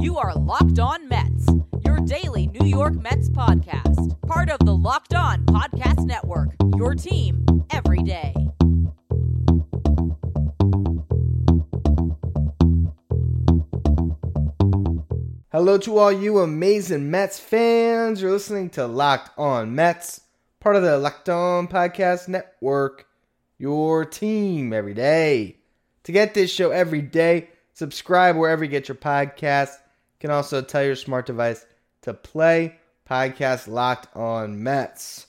You are Locked On Mets, your daily New York Mets podcast. Part of the Locked On Podcast Network, your team every day. Hello to all you amazing Mets fans. You're listening to Locked On Mets, part of the Locked On Podcast Network, your team every day. To get this show every day, subscribe wherever you get your podcasts. You can also tell your smart device to play podcast Locked On Mets.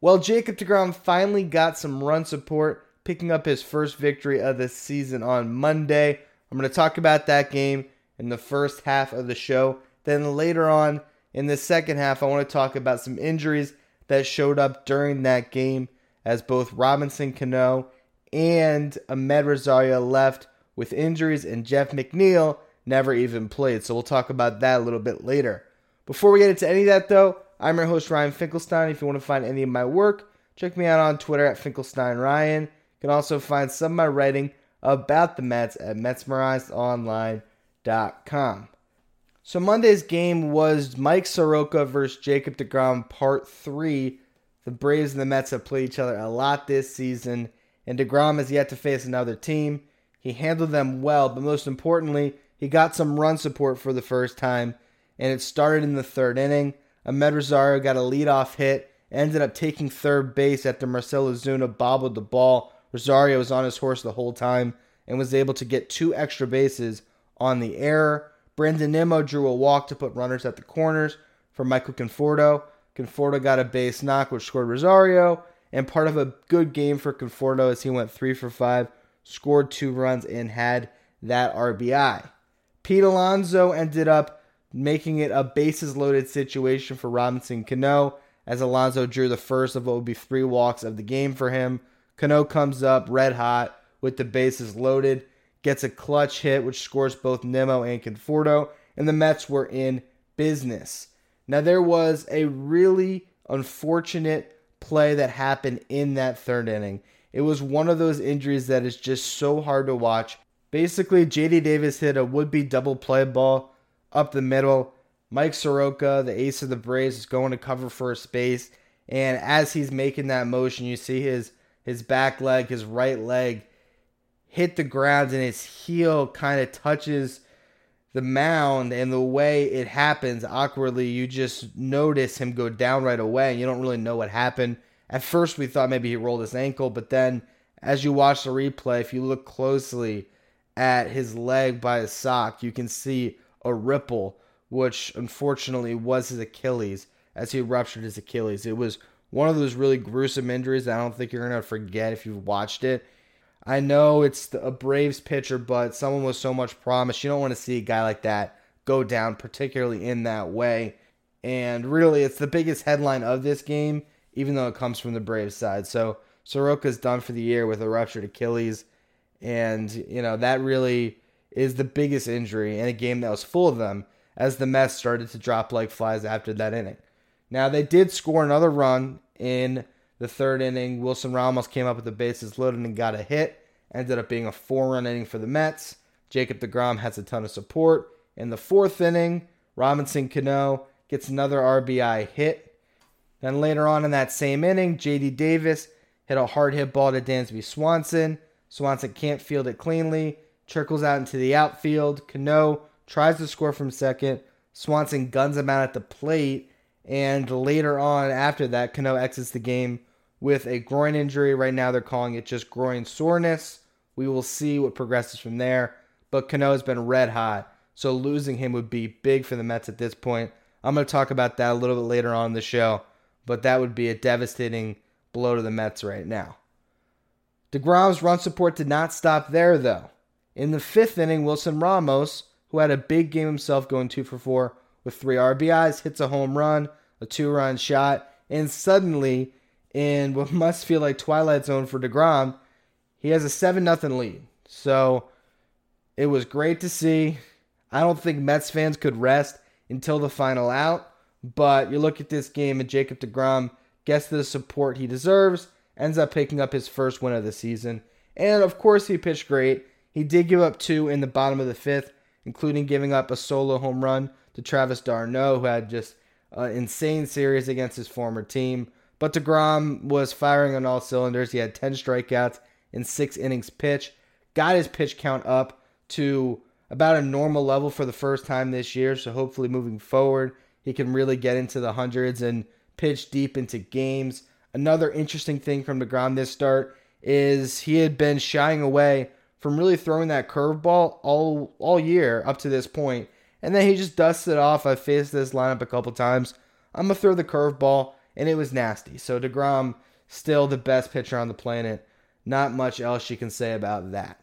Well, Jacob DeGrom finally got some run support, picking up his first victory of the season on Monday. I'm going to talk about that game in the first half of the show. Then later on in the second half, I want to talk about some injuries that showed up during that game, as both Robinson Cano and Ahmed Rosario left with injuries, and Jeff McNeil never even played, so we'll talk about that a little bit later. Before we get into any of that, though, I'm your host, Ryan Finkelstein. If you want to find any of my work, check me out on Twitter at FinkelsteinRyan. You can also find some of my writing about the Mets at MetsmerizedOnline.com. So Monday's game was Mike Soroka versus Jacob DeGrom, Part 3. The Braves and the Mets have played each other a lot this season, and DeGrom has yet to face another team. He handled them well, but most importantly, he got some run support for the first time, and it started in the third inning. Ahmed Rosario got a leadoff hit, ended up taking third base after Marcelo Zuna bobbled the ball. Rosario was on his horse the whole time and was able to get two extra bases on the error. Brandon Nimmo drew a walk to put runners at the corners for Michael Conforto. Conforto got a base knock, which scored Rosario, and part of a good game for Conforto as he went 3 for 5, scored 2 runs, and had that RBI. Pete Alonso ended up making it a bases-loaded situation for Robinson Cano as Alonso drew the first of what would be 3 walks of the game for him. Cano comes up red hot with the bases loaded, gets a clutch hit which scores both Nimmo and Conforto, and the Mets were in business. Now there was a really unfortunate play that happened in that third inning. It was one of those injuries that is just so hard to watch. Basically, JD Davis hit a would-be double play ball up the middle. Mike Soroka, the ace of the Braves, is going to cover for a space. And as he's making that motion, you see his back leg, his right leg, hit the ground, and his heel kind of touches the mound. And the way it happens awkwardly, you just notice him go down right away, and you don't really know what happened. At first, we thought maybe he rolled his ankle, but then as you watch the replay, if you look closely at his leg by his sock, you can see a ripple, which unfortunately was his Achilles, as he ruptured his Achilles. It was one of those really gruesome injuries that I don't think you're going to forget if you've watched it. I know it's a Braves pitcher, but someone with so much promise, you don't want to see a guy like that go down, particularly in that way. And really, it's the biggest headline of this game, even though it comes from the Braves side. So Soroka's done for the year with a ruptured Achilles. And, you know, that really is the biggest injury in a game that was full of them as the Mets started to drop like flies after that inning. Now, they did score another run in the third inning. Wilson Ramos came up with the bases loaded and got a hit. Ended up being a 4-run inning for the Mets. Jacob DeGrom has a ton of support. In the fourth inning, Robinson Cano gets another RBI hit. Then later on in that same inning, JD Davis hit a hard hit ball to Dansby Swanson. Swanson can't field it cleanly, trickles out into the outfield. Cano tries to score from second. Swanson guns him out at the plate, and later on after that, Cano exits the game with a groin injury. Right now they're calling it just groin soreness. We will see what progresses from there, but Cano has been red hot, so losing him would be big for the Mets at this point. I'm going to talk about that a little bit later on in the show, but that would be a devastating blow to the Mets right now. DeGrom's run support did not stop there, though. In the fifth inning, Wilson Ramos, who had a big game himself going 2 for 4 with 3 RBIs, hits a home run, a 2-run shot, and suddenly, in what must feel like Twilight Zone for DeGrom, he has a 7-0 lead. So it was great to see. I don't think Mets fans could rest until the final out, but you look at this game and Jacob DeGrom gets the support he deserves, ends up picking up his first win of the season. And, of course, he pitched great. He did give up 2 in the bottom of the 5th including giving up a solo home run to Travis d'Arnaud, who had just an insane series against his former team. But DeGrom was firing on all cylinders. He had 10 strikeouts in 6 innings pitched. Got his pitch count up to about a normal level for the first time this year. So hopefully moving forward, he can really get into the hundreds and pitch deep into games. Another interesting thing from DeGrom this start is he had been shying away from really throwing that curveball all year up to this point. And then he just dusts it off. I've faced this lineup a couple times. I'm going to throw the curveball, and it was nasty. So DeGrom, still the best pitcher on the planet. Not much else you can say about that.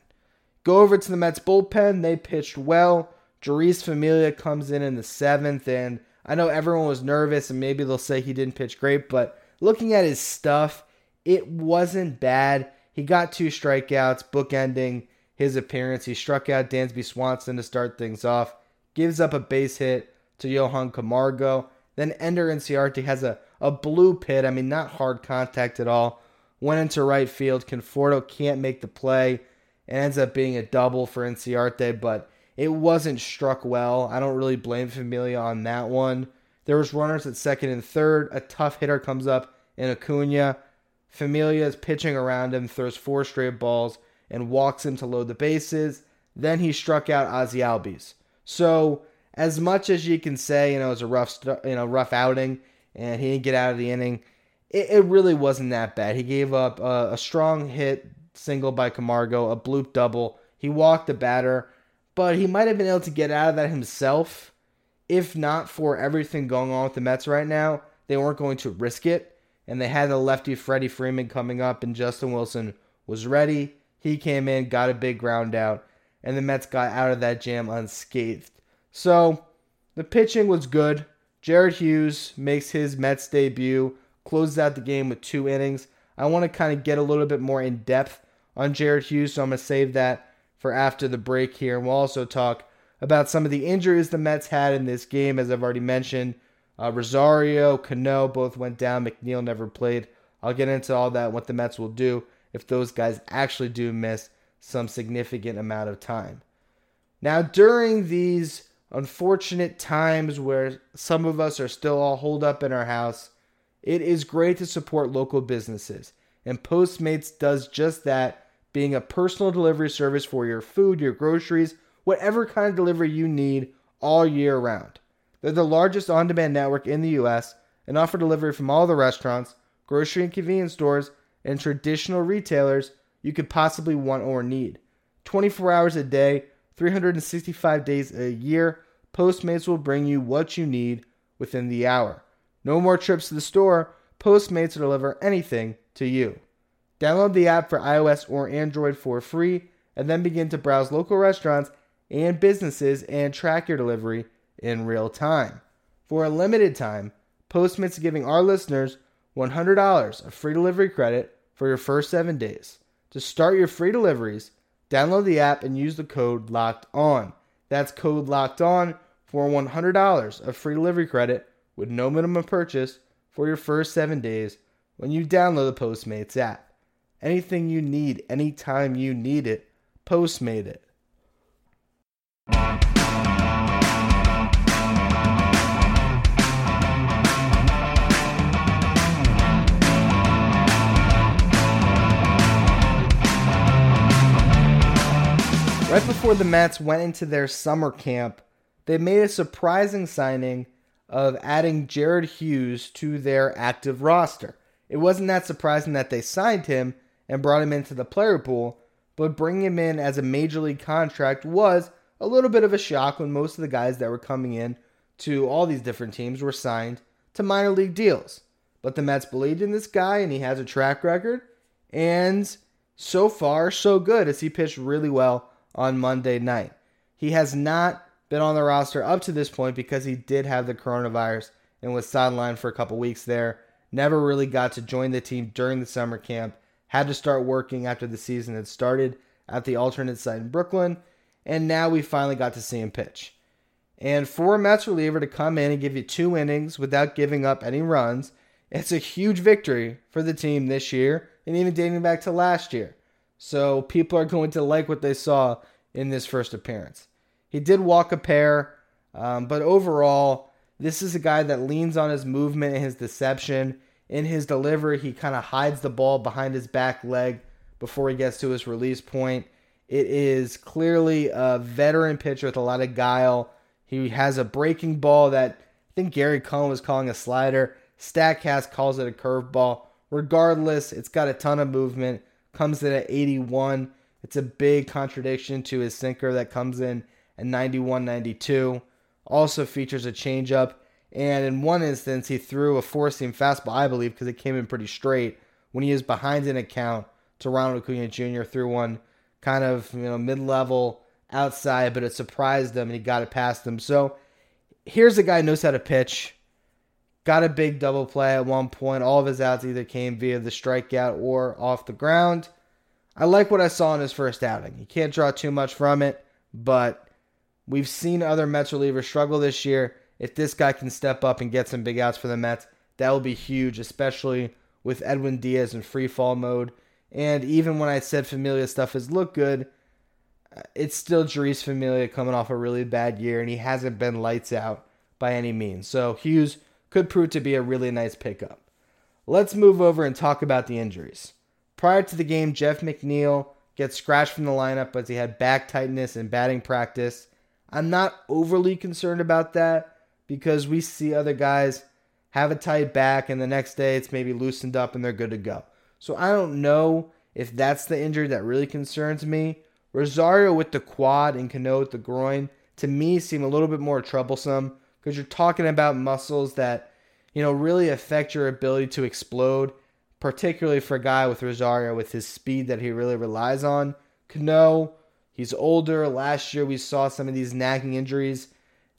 Go over to the Mets bullpen. They pitched well. Jeurys Familia comes in the 7th, and I know everyone was nervous, and maybe they'll say he didn't pitch great, but looking at his stuff, it wasn't bad. He got 2 strikeouts, bookending his appearance. He struck out Dansby Swanson to start things off, gives up a base hit to Johan Camargo. Then Ender Inciarte has a blue pit. I mean, not hard contact at all. Went into right field. Conforto can't make the play. It ends up being a double for Inciarte, but it wasn't struck well. I don't really blame Familia on that one. There was runners at 2nd and 3rd. A tough hitter comes up in Acuña. Familia is pitching around him, throws 4 straight balls, and walks him to load the bases. Then he struck out Ozzie Albies. So as much as you can say, it was a rough outing, and he didn't get out of the inning, it really wasn't that bad. He gave up a strong hit single by Camargo, a bloop double. He walked the batter, but he might have been able to get out of that himself. If not for everything going on with the Mets right now, they weren't going to risk it, and they had the lefty Freddie Freeman coming up, and Justin Wilson was ready. He came in, got a big ground out, and the Mets got out of that jam unscathed. So the pitching was good. Jared Hughes makes his Mets debut, closes out the game with 2 innings. I want to kind of get a little bit more in depth on Jared Hughes, so I'm going to save that for after the break here. And we'll also talk about some of the injuries the Mets had in this game, as I've already mentioned. Rosario, Cano both went down. McNeil never played. I'll get into all that, what the Mets will do if those guys actually do miss some significant amount of time. Now, during these unfortunate times where some of us are still all holed up in our house, it is great to support local businesses. And Postmates does just that, being a personal delivery service for your food, your groceries, whatever kind of delivery you need all year round. They're the largest on-demand network in the U.S. and offer delivery from all the restaurants, grocery and convenience stores, and traditional retailers you could possibly want or need. 24 hours a day, 365 days a year, Postmates will bring you what you need within the hour. No more trips to the store. Postmates will deliver anything to you. Download the app for iOS or Android for free, and then begin to browse local restaurants and businesses and track your delivery in real time. For a limited time, Postmates is giving our listeners $100 of free delivery credit for your first 7 days. To start your free deliveries, download the app and use the code LOCKEDON. That's code LOCKEDON for $100 of free delivery credit with no minimum purchase for your first 7 days when you download the Postmates app. Anything you need, anytime you need it, Postmate it. Right before the Mets went into their summer camp, they made a surprising signing of adding Jared Hughes to their active roster. It wasn't that surprising that they signed him and brought him into the player pool, but bringing him in as a major league contract was a little bit of a shock when most of the guys that were coming in to all these different teams were signed to minor league deals. But the Mets believed in this guy, and he has a track record, and so far so good, as he pitched really well on Monday night. He has not been on the roster up to this point because he did have the coronavirus and was sidelined for a couple weeks there. Never really got to join the team during the summer camp. Had to start working after the season had started at the alternate site in Brooklyn. And now we finally got to see him pitch. And for a Mets reliever to come in and give you 2 innings without giving up any runs, it's a huge victory for the team this year and even dating back to last year. So people are going to like what they saw in this first appearance. He did walk a pair, but overall, this is a guy that leans on his movement and his deception. In his delivery, he kind of hides the ball behind his back leg before he gets to his release point. It is clearly a veteran pitcher with a lot of guile. He has a breaking ball that I think Gary Cohn was calling a slider. Statcast calls it a curveball. Regardless, it's got a ton of movement. Comes in at 81. It's a big contradiction to his sinker that comes in at 91, 92. Also features a changeup. And in one instance, he threw a four-seam fastball, I believe, because it came in pretty straight when he is behind an account to Ronald Acuña Jr. Threw one kind of mid-level outside, but it surprised him and he got it past him. So here's a guy who knows how to pitch. Got a big double play at one point. All of his outs either came via the strikeout or off the ground. I like what I saw in his first outing. You can't draw too much from it, but we've seen other Mets relievers struggle this year. If this guy can step up and get some big outs for the Mets, that will be huge, especially with Edwin Diaz in free fall mode. And even when I said Familia stuff has looked good, it's still Jeurys Familia coming off a really bad year, and he hasn't been lights out by any means. So Hughes could prove to be a really nice pickup. Let's move over and talk about the injuries. Prior to the game, Jeff McNeil gets scratched from the lineup as he had back tightness in batting practice. I'm not overly concerned about that because we see other guys have a tight back, and the next day it's maybe loosened up and they're good to go. So I don't know if that's the injury that really concerns me. Rosario with the quad and Cano with the groin, to me, seem a little bit more troublesome because you're talking about muscles that, really affect your ability to explode, particularly for a guy with Rosario with his speed that he really relies on. Cano, he's older. Last year we saw some of these nagging injuries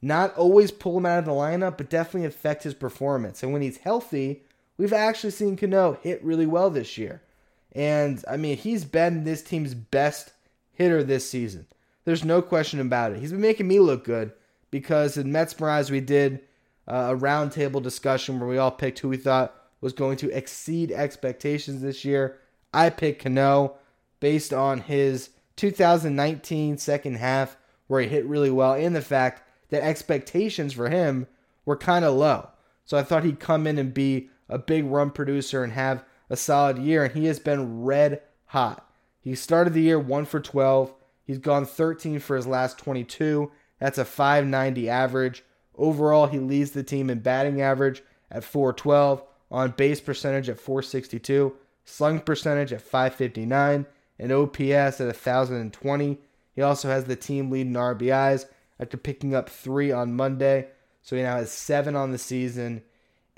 not always pull him out of the lineup, but definitely affect his performance. And when he's healthy, we've actually seen Cano hit really well this year. And, he's been this team's best hitter this season. There's no question about it. He's been making me look good because in MetsMerized we did a roundtable discussion where we all picked who we thought was going to exceed expectations this year. I picked Cano based on his 2019 second half where he hit really well and the fact that expectations for him were kind of low. So I thought he'd come in and be a big run producer and have a solid year, and he has been red hot. He started the year 1-for-12. He's gone 13 for his last 22. That's a .590 average. Overall, he leads the team in batting average at .412, on base percentage at .462, slugging percentage at .559, and OPS at 1,020. He also has the team lead in RBIs after picking up 3 on Monday. So he now has 7 on the season.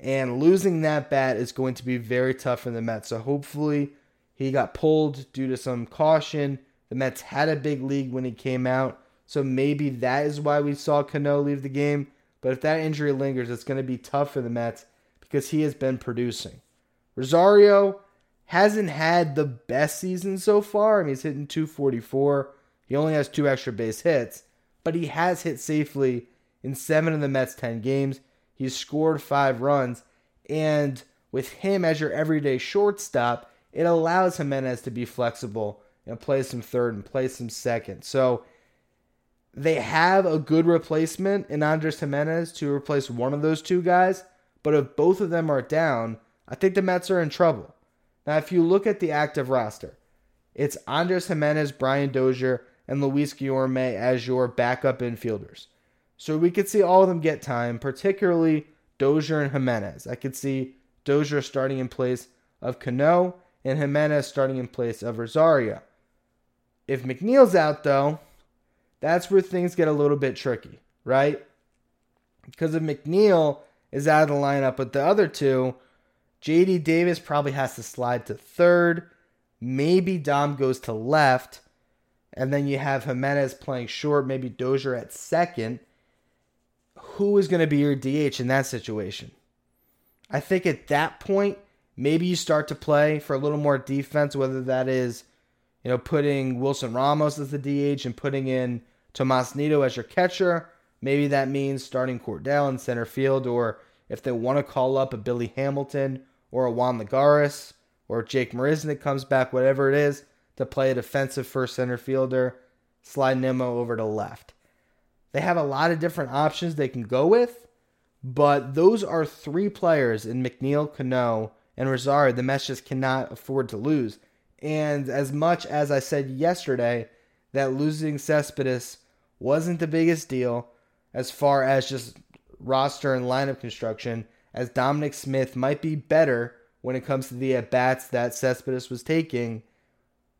And losing that bat is going to be very tough for the Mets. So hopefully he got pulled due to some caution. The Mets had a big league when he came out, so maybe that is why we saw Cano leave the game. But if that injury lingers, it's going to be tough for the Mets because he has been producing. Rosario hasn't had the best season so far. He's hitting .244. He only has 2 extra base hits, but he has hit safely in 7 of the Mets' 10 games. He's scored 5 runs, and with him as your everyday shortstop, it allows Jimenez to be flexible and play some third and play some second. So they have a good replacement in Andres Jimenez to replace one of those 2 guys. But if both of them are down, I think the Mets are in trouble. Now, if you look at the active roster, it's Andres Jimenez, Brian Dozier, and Luis Guillorme as your backup infielders. So we could see all of them get time, particularly Dozier and Jimenez. I could see Dozier starting in place of Cano, and Jimenez starting in place of Rosario. If McNeil's out, though, that's where things get a little bit tricky, right? Because if McNeil is out of the lineup with the other 2, JD Davis probably has to slide to third. Maybe Dom goes to left. And then you have Jimenez playing short, maybe Dozier at second. Who is going to be your DH in that situation? I think at that point, maybe you start to play for a little more defense, whether that is, putting Wilson Ramos as the DH and putting in Tomas Nito as your catcher. Maybe that means starting Cordell in center field, or if they want to call up a Billy Hamilton or a Juan Lagares or Jake Marisnik comes back, whatever it is, to play a defensive first center fielder, slide Nimmo over to left. They have a lot of different options they can go with, but those are three players in McNeil, Cano, and Rosario the Mets just cannot afford to lose. And as much as I said yesterday that losing Cespedes wasn't the biggest deal as far as just roster and lineup construction, as Dominic Smith might be better when it comes to the at-bats that Cespedes was taking,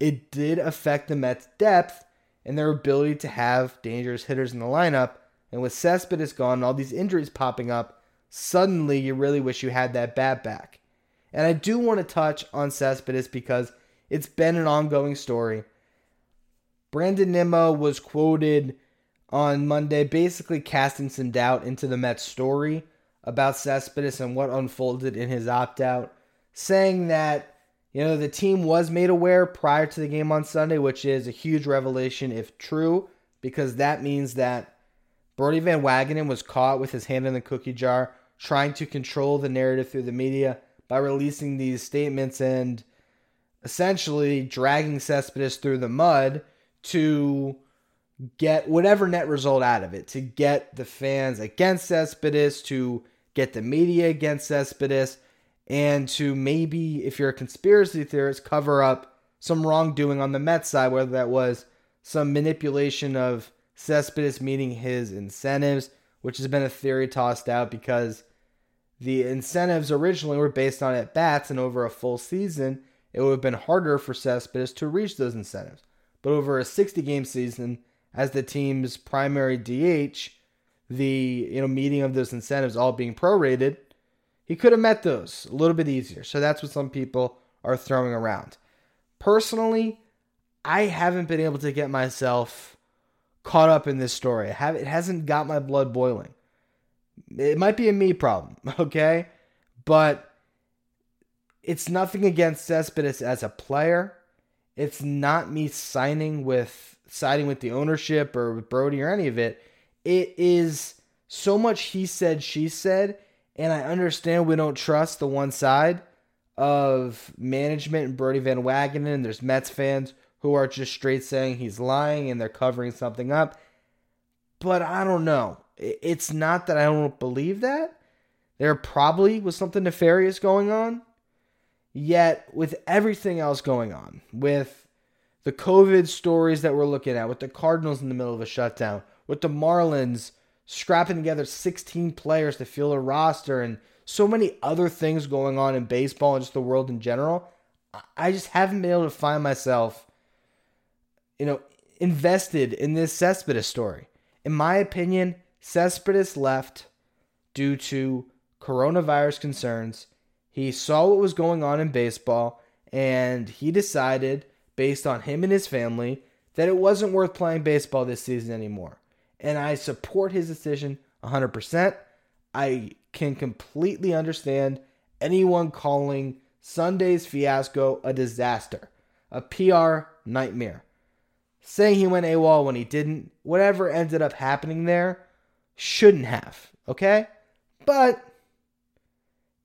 it did affect the Mets' depth and their ability to have dangerous hitters in the lineup. And with Cespedes gone and all these injuries popping up, suddenly you really wish you had that bat back. And I do want to touch on Cespedes because it's been an ongoing story. Brandon Nimmo was quoted on Monday basically casting some doubt into the Mets' story about Cespedes and what unfolded in his opt-out, saying that, you know, the team was made aware prior to the game on Sunday, which is a huge revelation if true, because that means that Brody Van Wagenen was caught with his hand in the cookie jar trying to control the narrative through the media by releasing these statements and essentially dragging Cespedes through the mud to get whatever net result out of it, to get the fans against Cespedes, to get the media against Cespedes, and to maybe, if you're a conspiracy theorist, cover up some wrongdoing on the Mets side, whether that was some manipulation of Cespedes meeting his incentives, which has been a theory tossed out because the incentives originally were based on at-bats, and over a full season, it would have been harder for Cespedes to reach those incentives. But over a 60-game season, as the team's primary DH, the meeting of those incentives all being prorated, he could have met those a little bit easier. So that's what some people are throwing around. Personally, I haven't been able to get myself caught up in this story. It hasn't got my blood boiling. It might be a me problem, okay? But it's nothing against Cespedes as a player. It's not me siding with the ownership or with Brody or any of it. It is so much he said, she said, and I understand we don't trust the one side of management and Brody Van Wagenen, and there's Mets fans who are just straight saying he's lying and they're covering something up. But I don't know. It's not that I don't believe that. There probably was something nefarious going on. Yet, with everything else going on, with the COVID stories that we're looking at, with the Cardinals in the middle of a shutdown, with the Marlins scrapping together 16 players to fill a roster, and so many other things going on in baseball and just the world in general, I just haven't been able to find myself, invested in this Cespedes story. In my opinion, Cespedes left due to coronavirus concerns. He saw what was going on in baseball, and he decided, based on him and his family, that it wasn't worth playing baseball this season anymore. And I support his decision 100%. I can completely understand anyone calling Sunday's fiasco a disaster, a PR nightmare. Saying he went AWOL when he didn't, whatever ended up happening there, shouldn't have, okay? But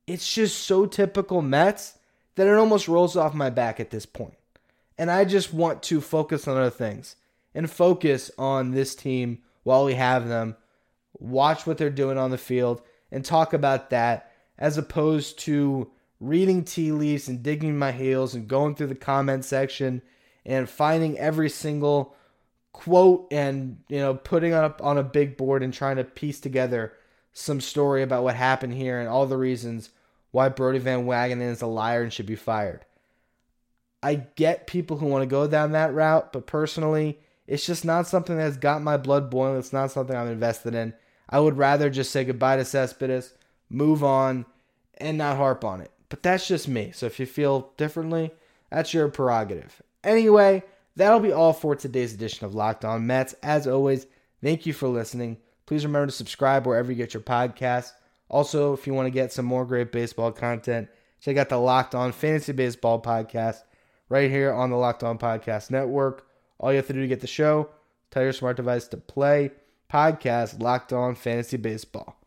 it's just so typical Mets that it almost rolls off my back at this point. And I just want to focus on other things and focus on this team while we have them, watch what they're doing on the field, and talk about that as opposed to reading tea leaves and digging my heels and going through the comment section and finding every single quote and putting up on a big board and trying to piece together some story about what happened here and all the reasons why Brody Van Wagenen is a liar and should be fired. I get people who want to go down that route, but personally, it's just not something that's got my blood boiling. It's not something I'm invested in. I would rather just say goodbye to Cespedes, move on, and not harp on it. But that's just me. So if you feel differently, that's your prerogative. Anyway, that'll be all for today's edition of Locked On Mets. As always, thank you for listening. Please remember to subscribe wherever you get your podcasts. Also, if you want to get some more great baseball content, check out the Locked On Fantasy Baseball podcast right here on the Locked On Podcast Network. All you have to do to get the show, tell your smart device to play podcast Locked On Fantasy Baseball.